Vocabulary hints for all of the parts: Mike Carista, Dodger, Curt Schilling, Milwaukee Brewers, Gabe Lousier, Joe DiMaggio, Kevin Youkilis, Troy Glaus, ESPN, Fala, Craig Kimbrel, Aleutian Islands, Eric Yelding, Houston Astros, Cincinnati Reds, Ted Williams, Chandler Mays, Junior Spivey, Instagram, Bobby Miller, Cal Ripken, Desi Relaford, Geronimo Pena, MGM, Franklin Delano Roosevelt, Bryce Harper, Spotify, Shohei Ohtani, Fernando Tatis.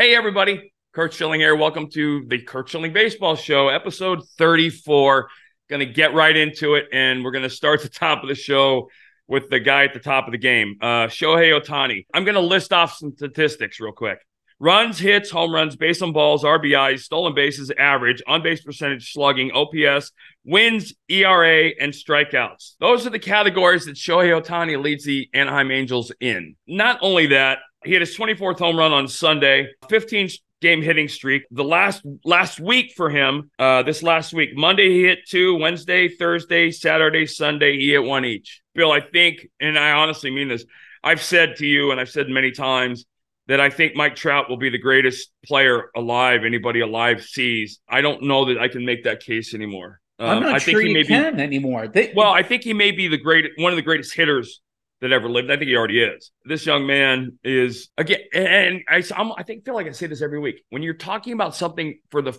Hey, everybody. Curt Schilling here. Welcome to the Curt Schilling Baseball Show, episode 34. Going to get right into it, and we're going to start the top of the show with the guy at the top of the game, Shohei Ohtani. I'm going to list off some statistics real quick. Runs, hits, home runs, base on balls, RBIs, stolen bases, average, on-base percentage, slugging, OPS, wins, ERA, and strikeouts. Those are the categories that Shohei Ohtani leads the Anaheim Angels in. Not only that, he had his 24th home run on Sunday, 15-game hitting streak. The last week for him, this last week, Monday he hit two, Wednesday, Thursday, Saturday, Sunday, he hit one each. Bill, I think, and I honestly mean this, I've said to you, and I've said many times, that I think Mike Trout will be the greatest player alive, anybody alive sees. I don't know that I can make that case anymore. I'm not sure you can anymore. I think he may be one of the greatest hitters that ever lived. I think he already is. This young man is, again, and I feel like I say this every week. When you're talking about something for a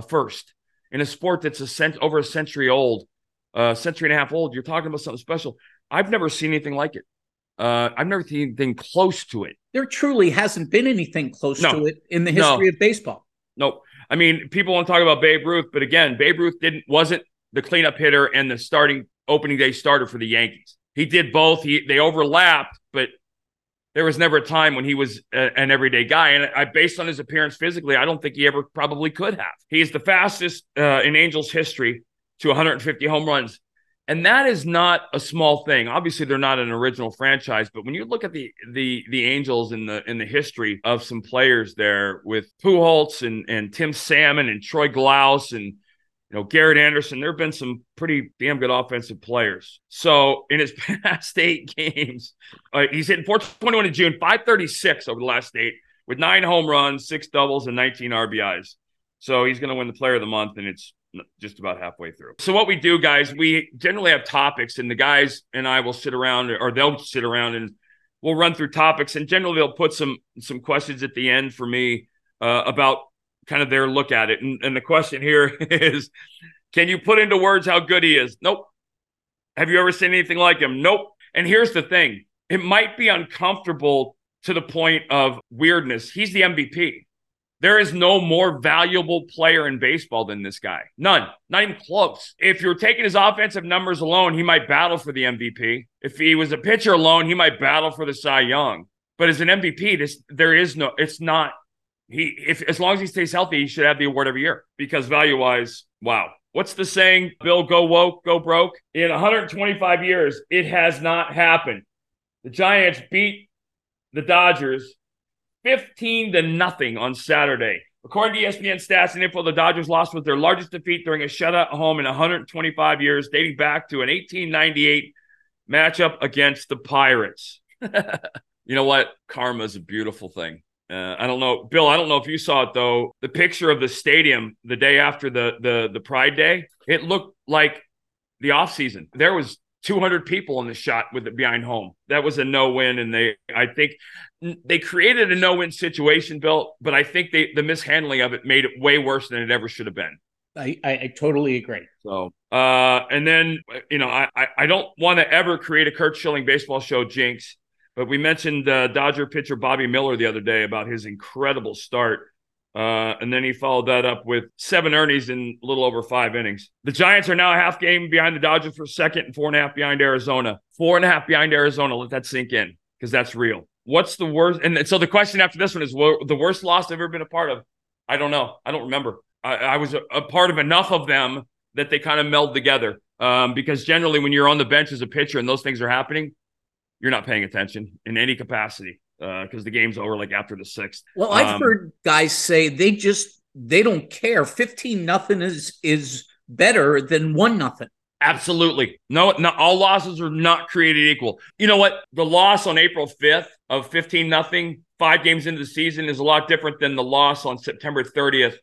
first, in a sport that's over a century old, century and a half old, you're talking about something special. I've never seen anything like it. I've never seen anything close to it. There truly hasn't been anything close to it in the history of baseball. Nope. I mean, people want to talk about Babe Ruth, but again, Babe Ruth wasn't the cleanup hitter and the starting opening day starter for the Yankees. He did both. They overlapped, but there was never a time when he was an everyday guy. And based on his appearance physically, I don't think he ever probably could have. He is the fastest in Angels history to 150 home runs. And that is not a small thing. Obviously, they're not an original franchise, but when you look at the Angels in the history of some players there with Pujols and Tim Salmon and Troy Glaus and Garrett Anderson, there have been some pretty damn good offensive players. So in his past 8 games, he's hitting .421 in June, .536 over the last 8 with 9 home runs, 6 doubles, and 19 RBIs. So he's going to win the Player of the Month, and it's just about halfway through. So what we do, guys, we generally have topics, and the guys and I will sit around, or they'll sit around, and we'll run through topics. And generally, they'll put some questions at the end for me about kind of their look at it. And the question here is, can you put into words how good he is? Nope. Have you ever seen anything like him? Nope. And here's the thing. It might be uncomfortable to the point of weirdness. He's the MVP. There is no more valuable player in baseball than this guy. None. Not even close. If you're taking his offensive numbers alone, he might battle for the MVP. If he was a pitcher alone, he might battle for the Cy Young. But as an MVP, as long as he stays healthy, he should have the award every year. Because value-wise, wow. What's the saying, Bill? Go woke, go broke. In 125 years, it has not happened. The Giants beat the Dodgers 15-0 on Saturday. According to ESPN stats and info, the Dodgers loss was their largest defeat during a shutout at home in 125 years, dating back to an 1898 matchup against the Pirates. You know what? Karma is a beautiful thing. I don't know, Bill. I don't know if you saw it though. The picture of the stadium the day after the Pride Day, it looked like the off season. There was 200 people in the shot with it behind home. That was a no-win, and I think they created a no-win situation, Bill, but I think the mishandling of it made it way worse than it ever should have been. I totally agree. So, and then, I don't want to ever create a Curt Schilling Baseball Show jinx, but we mentioned Dodger pitcher Bobby Miller the other day about his incredible start. And then he followed that up with 7 earnings in a little over 5 innings. The Giants are now a half game behind the Dodgers for second and 4.5 behind Arizona. 4.5 behind Arizona. Let that sink in because that's real. What's the worst? And so the question after this one is, the worst loss I've ever been a part of? I don't know. I don't remember. I was a part of enough of them that they kind of meld together because generally when you're on the bench as a pitcher and those things are happening, you're not paying attention in any capacity. Because the game's over like after the 6th. Well, I've heard guys say they don't care. 15-0 is better than 1-0. Absolutely. No, all losses are not created equal. You know what? The loss on April 5th of 15-0, 5 games into the season, is a lot different than the loss on September 30th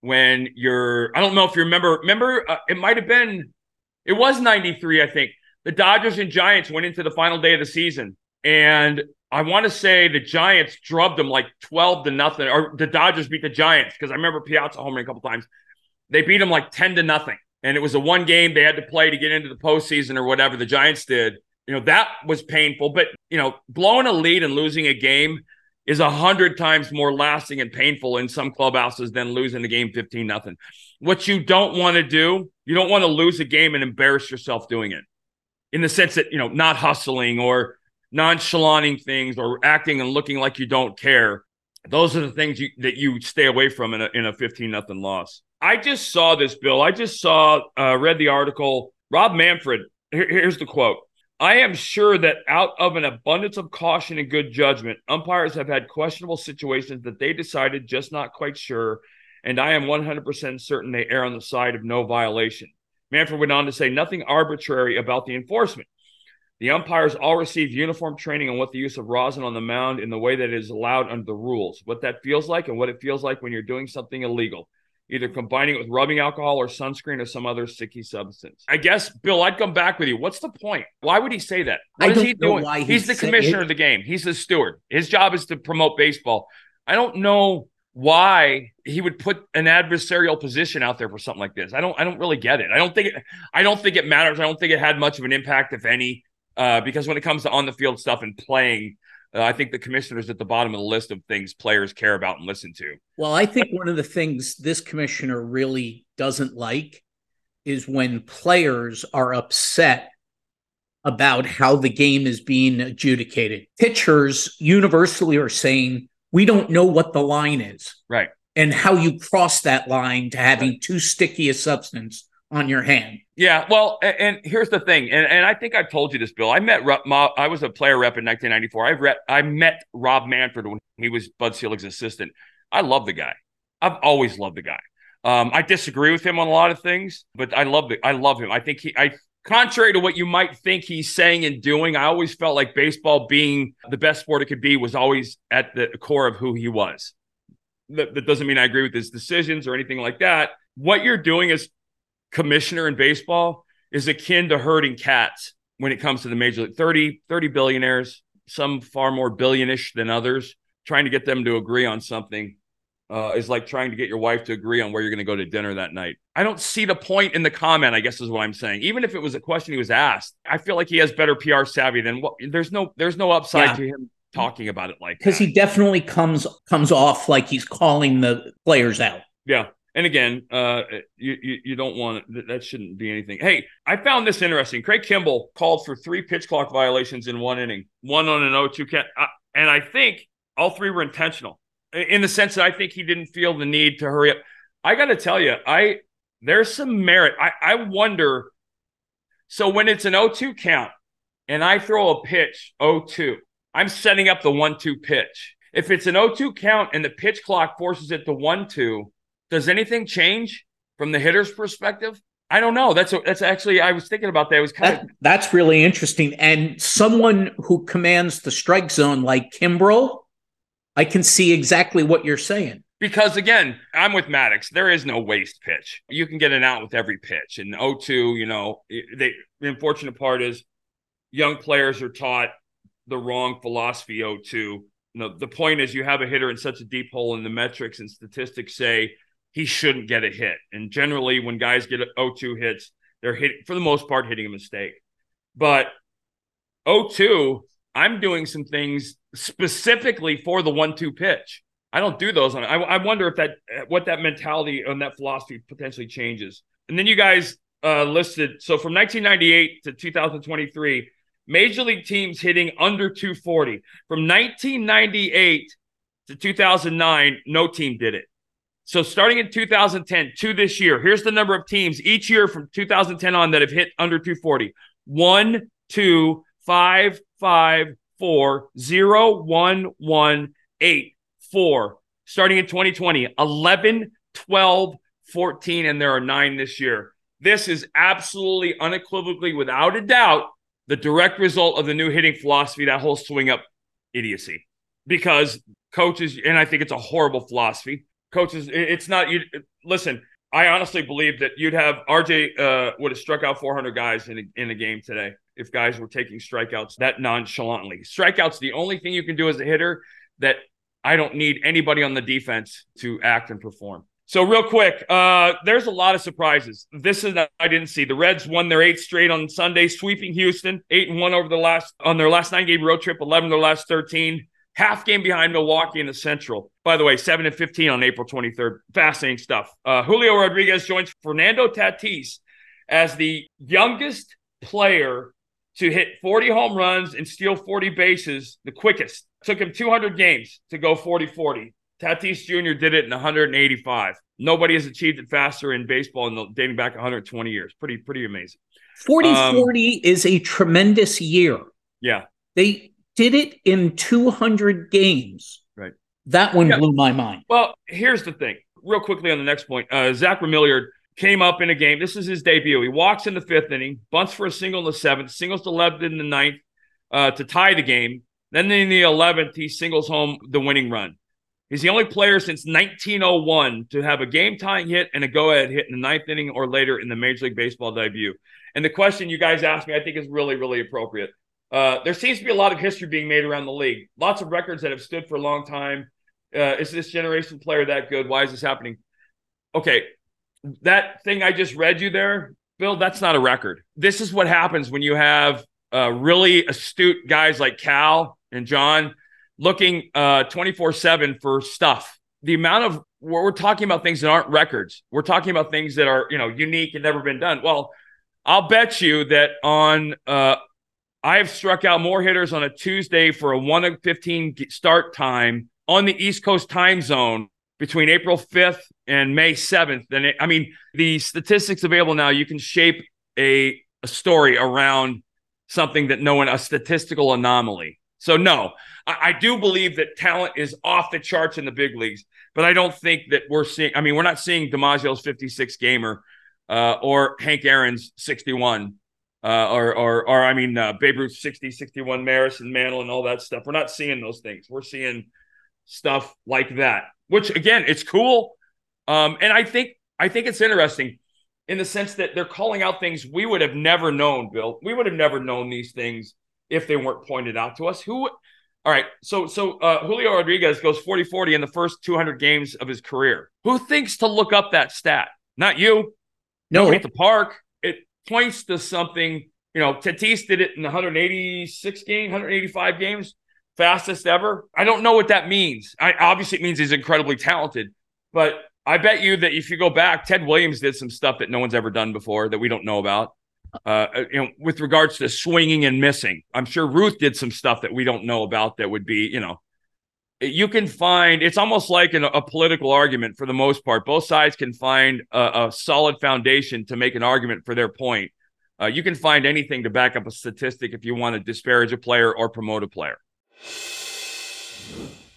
when I don't know if you remember, it might have been, it was 93, I think. The Dodgers and Giants went into the final day of the season. And I want to say the Giants drubbed them like 12-0, or the Dodgers beat the Giants because I remember Piazza homering a couple times. They beat them like 10-0, and it was a one game they had to play to get into the postseason or whatever the Giants did. That was painful, but blowing a lead and losing a game is 100 times more lasting and painful in some clubhouses than losing the game 15-0. What you don't want to do, you don't want to lose a game and embarrass yourself doing it, in the sense that, you know, not hustling or nonchalanting things or acting and looking like you don't care. Those are the things that you stay away from in a 15-0 loss. I just saw this, Bill. I just read the article. Rob Manfred, here's the quote. "I am sure that out of an abundance of caution and good judgment, umpires have had questionable situations that they decided just not quite sure, and I am 100% certain they err on the side of no violation." Manfred went on to say, "Nothing arbitrary about the enforcement. The umpires all receive uniform training on what the use of rosin on the mound in the way that it is allowed under the rules, what that feels like and what it feels like when you're doing something illegal, either combining it with rubbing alcohol or sunscreen or some other sticky substance." I guess, Bill, I'd come back with you. What's the point? Why would he say that? What is he doing? He's the commissioner of the game. He's the steward. His job is to promote baseball. I don't know why he would put an adversarial position out there for something like this. I don't really get it. I don't think it matters. I don't think it had much of an impact, if any, because when it comes to on-the-field stuff and playing, I think the commissioner's at the bottom of the list of things players care about and listen to. Well, I think one of the things this commissioner really doesn't like is when players are upset about how the game is being adjudicated. Pitchers universally are saying, we don't know what the line is. Right. And how you cross that line to having too sticky a substance on your hand. Yeah, well, and here's the thing, and I think I've told you this, Bill. I was a player rep in 1994. I met Rob Manfred when he was Bud Selig's assistant. I love the guy. I've always loved the guy. I disagree with him on a lot of things, but I love him. I think contrary to what you might think he's saying and doing, I always felt like baseball being the best sport it could be was always at the core of who he was. That doesn't mean I agree with his decisions or anything like that. What you're doing is commissioner in baseball is akin to herding cats when it comes to the major league. 30 billionaires, some far more billionish than others, trying to get them to agree on something is like trying to get your wife to agree on where you're going to go to dinner that night. I don't see the point in the comment, I guess is what I'm saying. Even if it was a question he was asked, I feel like he has better PR savvy than what there's no upside to him talking about it like that. Because he definitely comes off like he's calling the players out. Yeah. And again, you don't want – that shouldn't be anything. Hey, I found this interesting. Craig Kimbrel called for 3 pitch clock violations in one inning, one on an 0-2 count. And I think all 3 were intentional in the sense that I think he didn't feel the need to hurry up. I got to tell you, there's some merit. I wonder – so when it's an 0-2 count and I throw a pitch 0-2, I'm setting up the 1-2 pitch. If it's an 0-2 count and the pitch clock forces it to 1-2 – does anything change from the hitter's perspective? I don't know. That's actually, I was thinking about that. It was that's really interesting. And someone who commands the strike zone like Kimbrel, I can see exactly what you're saying. Because again, I'm with Maddox. There is no waste pitch. You can get an out with every pitch. And 0-2, you know, the unfortunate part is young players are taught the wrong philosophy 0-2. No, the point is you have a hitter in such a deep hole in the metrics and statistics say he shouldn't get a hit. And generally when guys get 0-2 hits, they're for the most part hitting a mistake. But 0-2, I'm doing some things specifically for the 1-2 pitch. I don't do those. I wonder if what that mentality and that philosophy potentially changes. And then you guys listed, so from 1998 to 2023, Major League teams hitting under 240. From 1998 to 2009, no team did it. So starting in 2010 to this year, here's the number of teams each year from 2010 on that have hit under 240. 1, 2, 5, 5, 4, 0, 1, 1, 8, 4. Starting in 2020, 11, 12, 14, and there are 9 this year. This is absolutely, unequivocally, without a doubt, the direct result of the new hitting philosophy, that whole swing-up idiocy. Because coaches, and I think it's a horrible philosophy, coaches, it's not you. Listen, I honestly believe that you'd have RJ would have struck out 400 guys in a game today if guys were taking strikeouts that nonchalantly. Strikeouts, the only thing you can do as a hitter that I don't need anybody on the defense to act and perform. So real quick, there's a lot of surprises. This is I didn't see. The Reds won their 8th straight on Sunday, sweeping Houston 8-1 over on their last 9-game road trip, 11 of their last 13. half game behind Milwaukee in the Central. By the way, 7-15 on April 23rd. Fascinating stuff. Julio Rodriguez joins Fernando Tatis as the youngest player to hit 40 home runs and steal 40 bases the quickest. Took him 200 games to go 40-40. Tatis Jr. did it in 185. Nobody has achieved it faster in baseball dating back 120 years. Pretty amazing. 40-40 is a tremendous year. Yeah. They did it in 200 games. Right. That one blew my mind. Well, here's the thing. Real quickly on the next point. Zach Ramilliard came up in a game. This is his debut. He walks in the fifth inning, bunts for a single in the seventh, singles to left in the ninth to tie the game. Then in the 11th, he singles home the winning run. He's the only player since 1901 to have a game-tying hit and a go-ahead hit in the ninth inning or later in the Major League Baseball debut. And the question you guys asked me I think is really, really appropriate. There seems to be a lot of history being made around the league. Lots of records that have stood for a long time. Is this generation player that good? Why is this happening? Okay, that thing I just read you there, Bill, that's not a record. This is what happens when you have really astute guys like Cal and John looking 24/7 for stuff. The amount of we're talking about things that aren't records. We're talking about things that are, unique and never been done. Well, I'll bet you that on I have struck out more hitters on a Tuesday for a 1:15 start time on the East Coast time zone between April 5th and May 7th. The statistics available now, you can shape a story around something that no one, a statistical anomaly. So no, I do believe that talent is off the charts in the big leagues, but I don't think that we're not seeing DiMaggio's 56 gamer or Hank Aaron's 61 Babe Ruth 60, 61 Maris and Mantle and all that stuff. We're not seeing those things. We're seeing stuff like that, which again, it's cool. And I think it's interesting in the sense that they're calling out things we would have never known, Bill. We would have never known these things if they weren't pointed out to us. All right, so Julio Rodriguez goes 40-40 in the first 200 games of his career. Who thinks to look up that stat? Not you. No. At the park. It points to something. Tatis did it in 186 games, 185 games, fastest ever. I don't know what that means. Obviously, it means he's incredibly talented. But I bet you that if you go back, Ted Williams did some stuff that no one's ever done before that we don't know about. With regards to swinging and missing, I'm sure Ruth did some stuff that we don't know about that would be, you can find, it's almost like a political argument for the most part. Both sides can find a solid foundation to make an argument for their point. You can find anything to back up a statistic if you want to disparage a player or promote a player.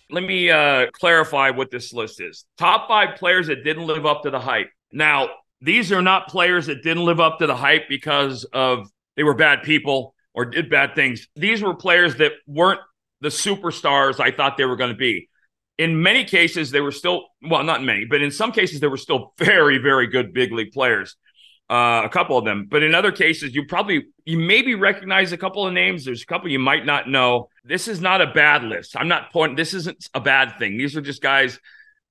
Let me clarify what this list is. Top 5 players that didn't live up to the hype. Now, these are not players that didn't live up to the hype because of they were bad people or did bad things. These were players that weren't the superstars I thought they were going to be. In many cases, they were still, well, not many, but in some cases, they were still very, very good big league players, a couple of them. But in other cases, you maybe recognize a couple of names. There's a couple you might not know. This is not a bad list. This isn't a bad thing. These are just guys,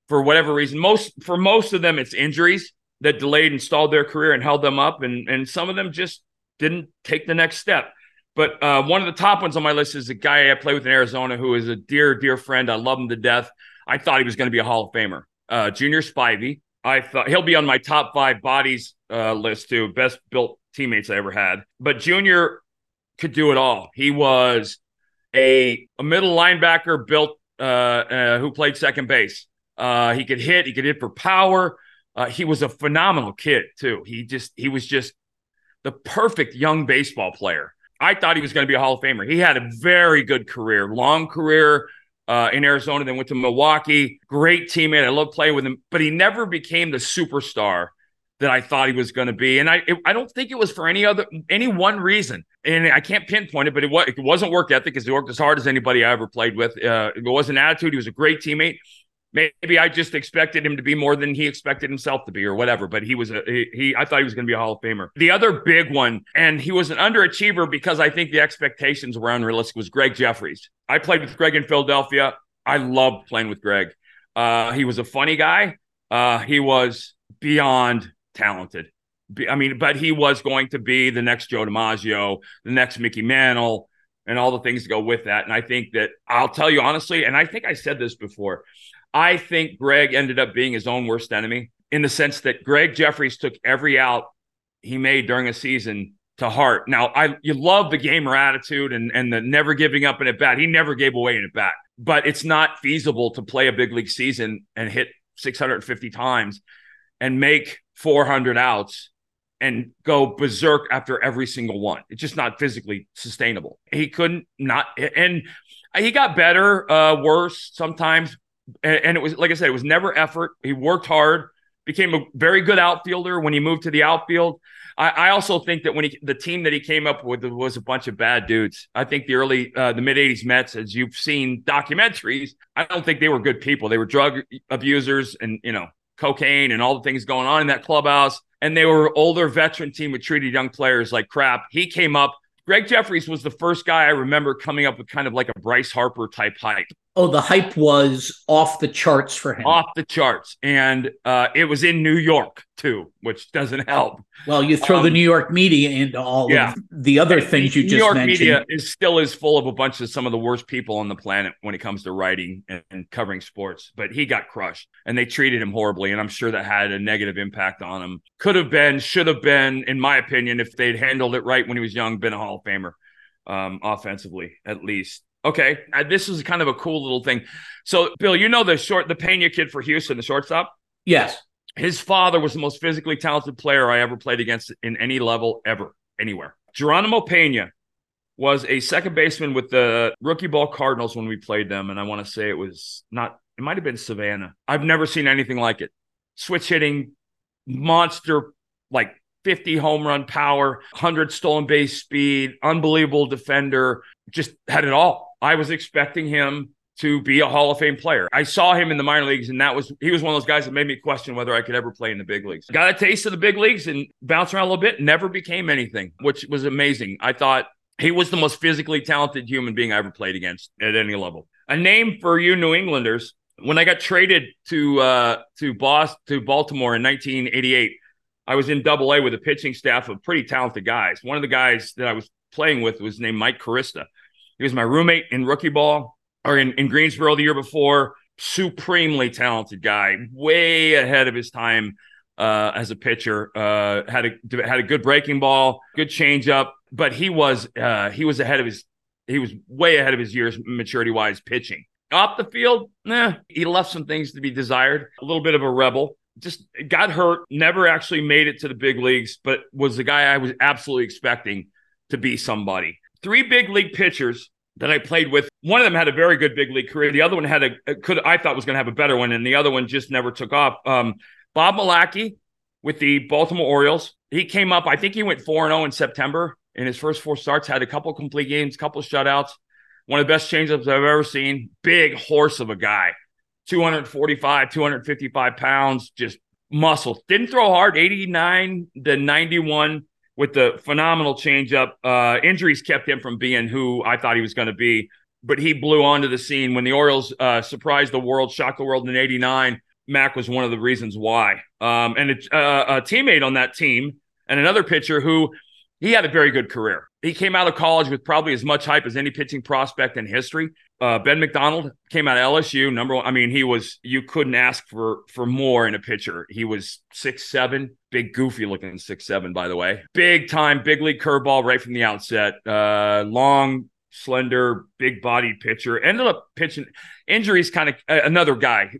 for whatever reason, for most of them, it's injuries that delayed and stalled their career and held them up. And some of them just didn't take the next step. But one of the top ones on my list is a guy I play with in Arizona who is a dear, dear friend. I love him to death. I thought he was going to be a Hall of Famer. Junior Spivey. I thought he'll be on my top 5 bodies list too. Best built teammates I ever had. But Junior could do it all. He was a middle linebacker built who played second base. He could hit. He could hit for power. He was a phenomenal kid, too. He was just the perfect young baseball player. I thought he was going to be a Hall of Famer. He had a very good career, long career in Arizona, then went to Milwaukee. Great teammate. I love playing with him. But he never became the superstar that I thought he was going to be. And I don't think it was for any one reason. And I can't pinpoint it, but it wasn't work ethic because he worked as hard as anybody I ever played with. It wasn't attitude. He was a great teammate. Maybe I just expected him to be more than he expected himself to be or whatever, but he was I thought he was going to be a Hall of Famer. The other big one, and he was an underachiever because I think the expectations were unrealistic, was Greg Jeffries. I played with Greg in Philadelphia. I loved playing with Greg. He was a funny guy. He was beyond talented. But he was going to be the next Joe DiMaggio, the next Mickey Mantle, and all the things that go with that. And I think that, I'll tell you honestly, and I think I said this before, I think Greg ended up being his own worst enemy, in the sense that Greg Jeffries took every out he made during a season to heart. Now, you love the gamer attitude and the never giving up an at-bat. He never gave away an at-bat, but it's not feasible to play a big league season and hit 650 times and make 400 outs and go berserk after every single one. It's just not physically sustainable. He couldn't not, and he got better, worse sometimes. And it was, like I said, it was never effort. He worked hard, became a very good outfielder when he moved to the outfield. I also think that when the team that he came up with was a bunch of bad dudes. I think the mid-'80s Mets, as you've seen documentaries, I don't think they were good people. They were drug abusers and, cocaine and all the things going on in that clubhouse. And they were an older veteran team that treated young players like crap. He came up. Greg Jeffries was the first guy I remember coming up with kind of like a Bryce Harper type hype. Oh, the hype was off the charts for him. Off the charts. And it was in New York, too, which doesn't help. Well, you throw the New York media into all of the other things you just mentioned. New York media is full of a bunch of some of the worst people on the planet when it comes to writing and covering sports. But he got crushed, and they treated him horribly. And I'm sure that had a negative impact on him. Could have been, should have been, in my opinion, if they'd handled it right when he was young, been a Hall of Famer, offensively, at least. Okay, this is kind of a cool little thing. So, Bill, the Pena kid for Houston, the shortstop? Yes. His father was the most physically talented player I ever played against in any level, ever, anywhere. Geronimo Pena was a second baseman with the rookie ball Cardinals when we played them, and I want to say it might have been Savannah. I've never seen anything like it. Switch hitting, monster, 50 home run power, 100 stolen base speed, unbelievable defender, just had it all. I was expecting him to be a Hall of Fame player. I saw him in the minor leagues, and he was one of those guys that made me question whether I could ever play in the big leagues. Got a taste of the big leagues and bounced around a little bit, never became anything, which was amazing. I thought he was the most physically talented human being I ever played against at any level. A name for you New Englanders: when I got traded to Baltimore in 1988, I was in Double-A with a pitching staff of pretty talented guys. One of the guys that I was playing with was named Mike Carista. He was my roommate in rookie ball, or in Greensboro the year before. Supremely talented guy, way ahead of his time as a pitcher. Had a good breaking ball, good changeup, but he was way ahead of his years maturity-wise pitching. Off the field, he left some things to be desired. A little bit of a rebel. Just got hurt, never actually made it to the big leagues, but was the guy I was absolutely expecting to be somebody. 3 big league pitchers that I played with, one of them had a very good big league career. The other one I thought was going to have a better one, and the other one just never took off. Bob Malacky with the Baltimore Orioles. He came up, I think he went 4-0 in September in his first 4 starts, had a couple complete games, couple shutouts. One of the best changeups I've ever seen. Big horse of a guy. 245, 255 pounds, just muscle. Didn't throw hard, 89 to 91 with the phenomenal changeup. Injuries kept him from being who I thought he was going to be, but he blew onto the scene. When the Orioles surprised the world, shocked the world in 89, Mack was one of the reasons why. And a teammate on that team and another pitcher who he had a very good career. He came out of college with probably as much hype as any pitching prospect in history. Ben McDonald came out of LSU, number one. I mean, you couldn't ask for more in a pitcher. He was 6'7", big, goofy-looking 6'7", by the way. Big-time, big league curveball right from the outset. Long, slender, big-bodied pitcher. Ended up pitching. Injuries kind of another guy.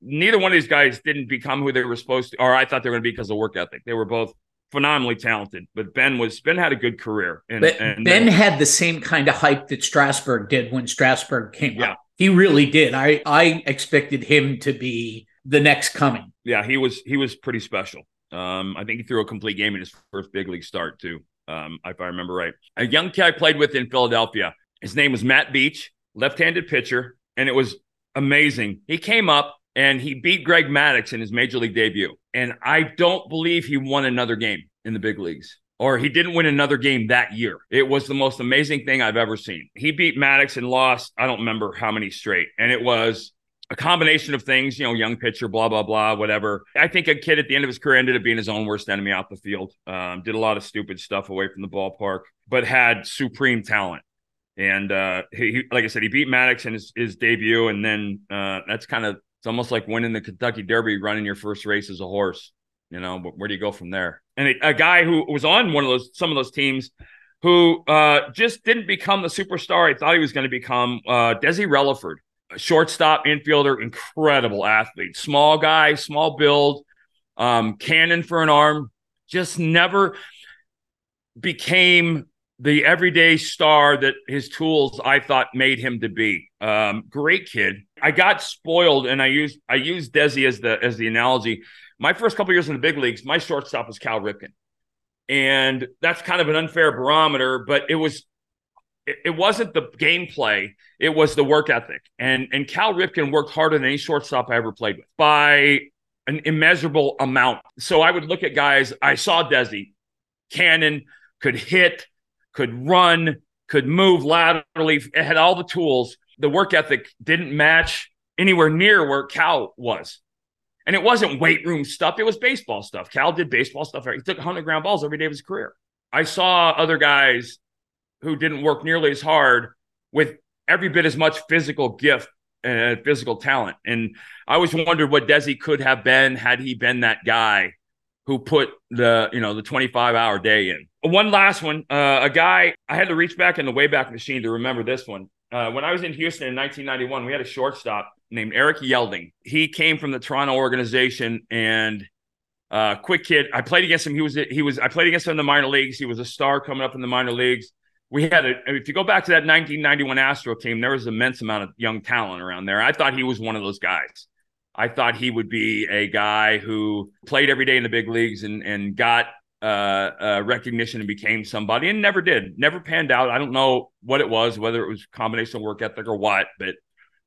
Neither one of these guys didn't become who they were supposed to, or I thought they were going to be because of work ethic. They were both phenomenally talented, but Ben had a good career. And Ben had the same kind of hype that Strasburg did when Strasburg came up. He really did. I expected him to be the next coming. Yeah, he was pretty special. I think he threw a complete game in his first big league start too, if I remember right. A young kid I played with in Philadelphia. His name was Matt Beach, left-handed pitcher, and it was amazing. He came up and he beat Greg Maddox in his major league debut. And I don't believe he won another game in the big leagues, or he didn't win another game that year. It was the most amazing thing I've ever seen. He beat Maddox and lost, I don't remember how many straight. And it was a combination of things, young pitcher, blah, blah, blah, whatever. I think a kid at the end of his career ended up being his own worst enemy off the field. Did a lot of stupid stuff away from the ballpark, but had supreme talent. And he, like I said, he beat Maddox in his debut. And then that's kind of, it's almost like winning the Kentucky Derby, running your first race as a horse, you know, but where do you go from there? And a guy who was on one of those, some of those teams who just didn't become the superstar I thought he was going to become, Desi Relaford, a shortstop, infielder, incredible athlete, small guy, small build, cannon for an arm, just never became the everyday star that his tools, I thought, made him to be. Great kid. I got spoiled, and I used Desi as the analogy. My first couple of years in the big leagues, my shortstop was Cal Ripken, and that's kind of an unfair barometer. But it wasn't the gameplay; it was the work ethic. And Cal Ripken worked harder than any shortstop I ever played with by an immeasurable amount. So I would look at guys. I saw Desi, cannon, could hit, could run, could move laterally. It had all the tools. The work ethic didn't match anywhere near where Cal was. And it wasn't weight room stuff. It was baseball stuff. Cal did baseball stuff. He took 100 ground balls every day of his career. I saw other guys who didn't work nearly as hard with every bit as much physical gift and physical talent. And I always wondered what Desi could have been had he been that guy who put the 25-hour day in. One last one, a guy, I had to reach back in the Wayback Machine to remember this one. When I was in Houston in 1991, we had a shortstop named Eric Yelding. He came from the Toronto organization and quick kid. I played against him. I played against him in the minor leagues. He was a star coming up in the minor leagues. If you go back to that 1991 Astro team, there was an immense amount of young talent around there. I thought he was one of those guys. I thought he would be a guy who played every day in the big leagues and got recognition and became somebody, and never panned out. I don't know what it was, whether it was a combination of work ethic or what, but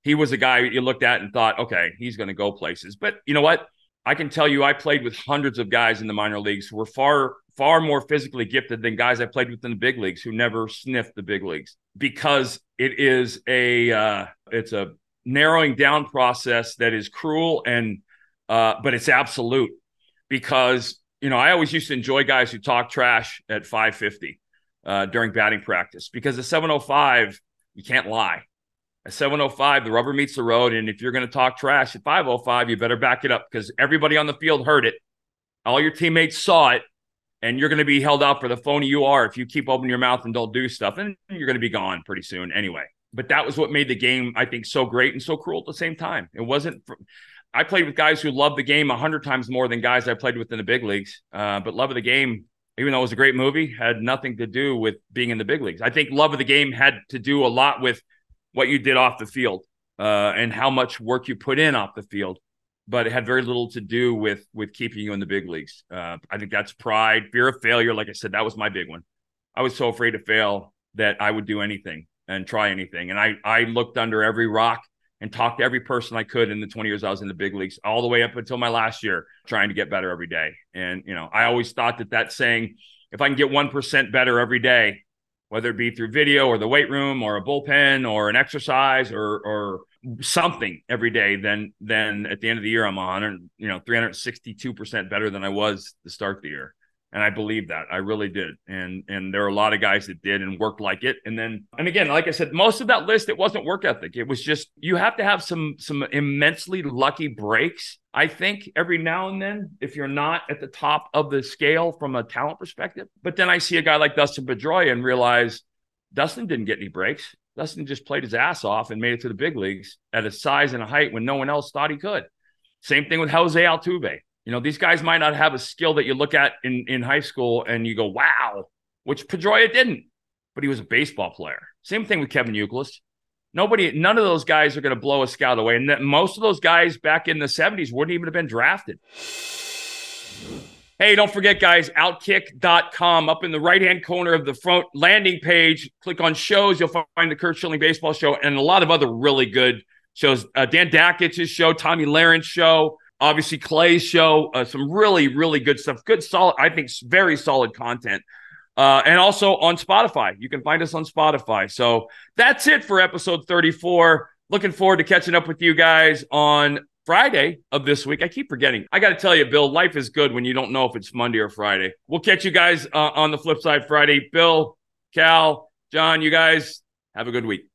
he was a guy you looked at and thought, okay, he's going to go places. But you know what? I can tell you I played with hundreds of guys in the minor leagues who were far, far more physically gifted than guys I played with in the big leagues who never sniffed the big leagues, because it is a narrowing down process that is cruel but it's absolute. Because I always used to enjoy guys who talk trash at 550 during batting practice, because at 705 you can't lie. At 705 the rubber meets the road, and if you're going to talk trash at 505 you better back it up, because everybody on the field heard it, all your teammates saw it, and you're going to be held out for the phony you are if you keep opening your mouth and don't do stuff, and you're going to be gone pretty soon anyway. But that was what made the game, I think, so great and so cruel at the same time. I played with guys who loved the game 100 times more than guys I played with in the big leagues. But love of the game, even though it was a great movie, had nothing to do with being in the big leagues. I think love of the game had to do a lot with what you did off the field and how much work you put in off the field. But it had very little to do with keeping you in the big leagues. I think that's pride, fear of failure. Like I said, that was my big one. I was so afraid to fail that I would do anything and try anything. And I looked under every rock and talked to every person I could in the 20 years I was in the big leagues, all the way up until my last year, trying to get better every day. And, I always thought that saying, if I can get 1% better every day, whether it be through video or the weight room or a bullpen or an exercise or something every day, then at the end of the year, I'm 362% better than I was to start the year. And I believe that. I really did. And there are a lot of guys that did and worked like it. And again, like I said, most of that list, it wasn't work ethic. It was just, you have to have some immensely lucky breaks, I think, every now and then, if you're not at the top of the scale from a talent perspective. But then I see a guy like Dustin Pedroia and realize Dustin didn't get any breaks. Dustin just played his ass off and made it to the big leagues at a size and a height when no one else thought he could. Same thing with Jose Altuve. These guys might not have a skill that you look at in high school and you go, wow, which Pedroia didn't, but he was a baseball player. Same thing with Kevin Youkilis. None of those guys are going to blow a scout away. And most of those guys back in the 70s wouldn't even have been drafted. Hey, don't forget, guys, Outkick.com. Up in the right-hand corner of the front landing page, click on shows. You'll find the Curt Schilling Baseball Show and a lot of other really good shows. Dan Dakich's show, Tommy Laren's show. Obviously, Clay's show, some really, really good stuff. Good, solid, I think, very solid content. And also on Spotify. You can find us on Spotify. So that's it for episode 34. Looking forward to catching up with you guys on Friday of this week. I keep forgetting. I got to tell you, Bill, life is good when you don't know if it's Monday or Friday. We'll catch you guys on the flip side Friday. Bill, Cal, John, you guys Have a good week.